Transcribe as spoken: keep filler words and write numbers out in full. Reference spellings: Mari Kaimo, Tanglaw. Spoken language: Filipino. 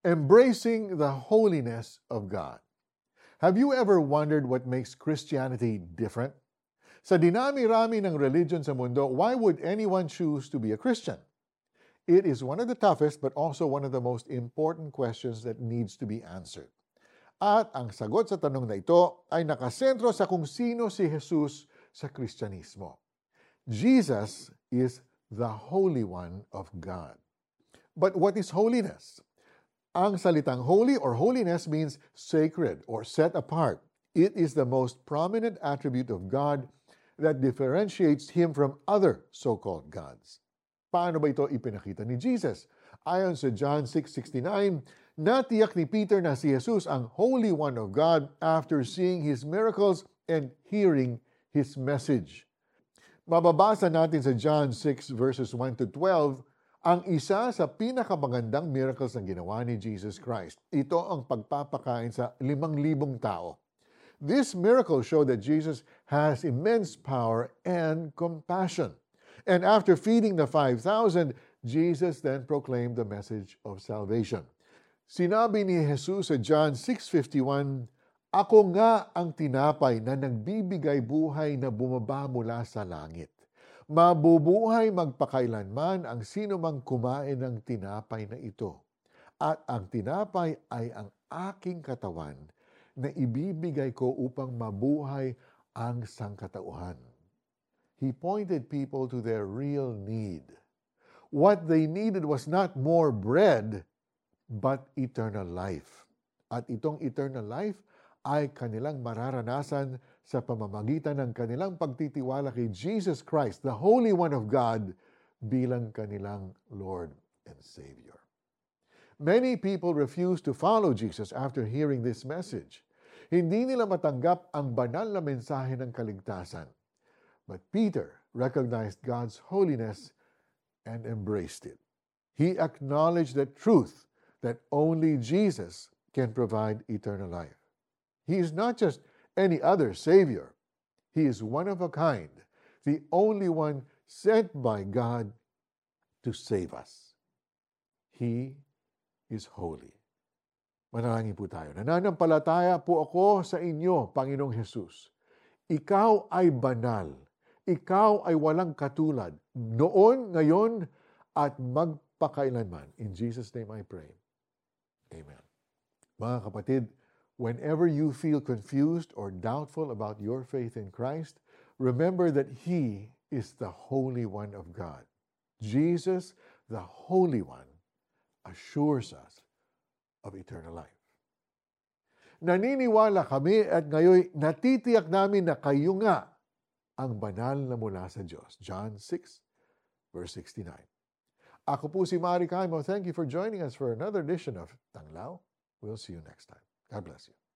Embracing the holiness of God. Have you ever wondered what makes Christianity different? Sa dinami-rami ng religion sa mundo, why would anyone choose to be a Christian? It is one of the toughest but also one of the most important questions that needs to be answered. At ang sagot sa tanong na ito ay nakasentro sa kung sino si Jesus sa Kristyanismo. Jesus is the Holy One of God. But what is holiness? Ang salitang holy or holiness means sacred or set apart. It is the most prominent attribute of God that differentiates Him from other so-called gods. Paano ba ito ipinakita ni Jesus? Ayon sa John six sixty-nine, natiyak ni Peter na si Jesus ang Holy One of God after seeing His miracles and hearing His message. Mababasa natin sa John six verses one to twelve ang isa sa pinakamagandang miracles na ginawa ni Jesus Christ. Ito ang pagpapakain sa limang libong tao. This miracle showed that Jesus has immense power and compassion. And after feeding the five thousand, Jesus then proclaimed the message of salvation. Sinabi ni Jesus sa John six fifty-one, "Ako nga ang tinapay na nagbibigay buhay na bumaba mula sa langit. Mabubuhay magpakailanman ang sinumang kumain ng tinapay na ito. At ang tinapay ay ang aking katawan na ibibigay ko upang mabuhay ang sangkatauhan." He pointed people to their real need. What they needed was not more bread, but eternal life. At itong eternal life ay kanilang mararanasan sa pamamagitan ng kanilang pagtitiwala kay Jesus Christ, the Holy One of God, bilang kanilang Lord and Savior. Many people refuse to follow Jesus after hearing this message. Hindi nila matanggap ang banal na mensahe ng kaligtasan. But Peter recognized God's holiness and embraced it. He acknowledged the truth that only Jesus can provide eternal life. He is not just any other Savior. He is one of a kind, the only one sent by God to save us. He is holy. Manalangin po tayo. Nananampalataya po ako sa inyo, Panginoong Jesus. Ikaw ay banal. Ikaw ay walang katulad. Noon, ngayon, at magpakailanman. In Jesus' name I pray. Amen. Mga kapatid, whenever you feel confused or doubtful about your faith in Christ, remember that He is the Holy One of God. Jesus, the Holy One, assures us of eternal life. Naniniwala kami at ngayon natitiyak namin na kayo nga ang banal na mula sa Diyos. John six, verse sixty-nine. Ako po si Mari Kaimo. Thank you for joining us for another edition of Tanglaw. We'll see you next time. God bless you.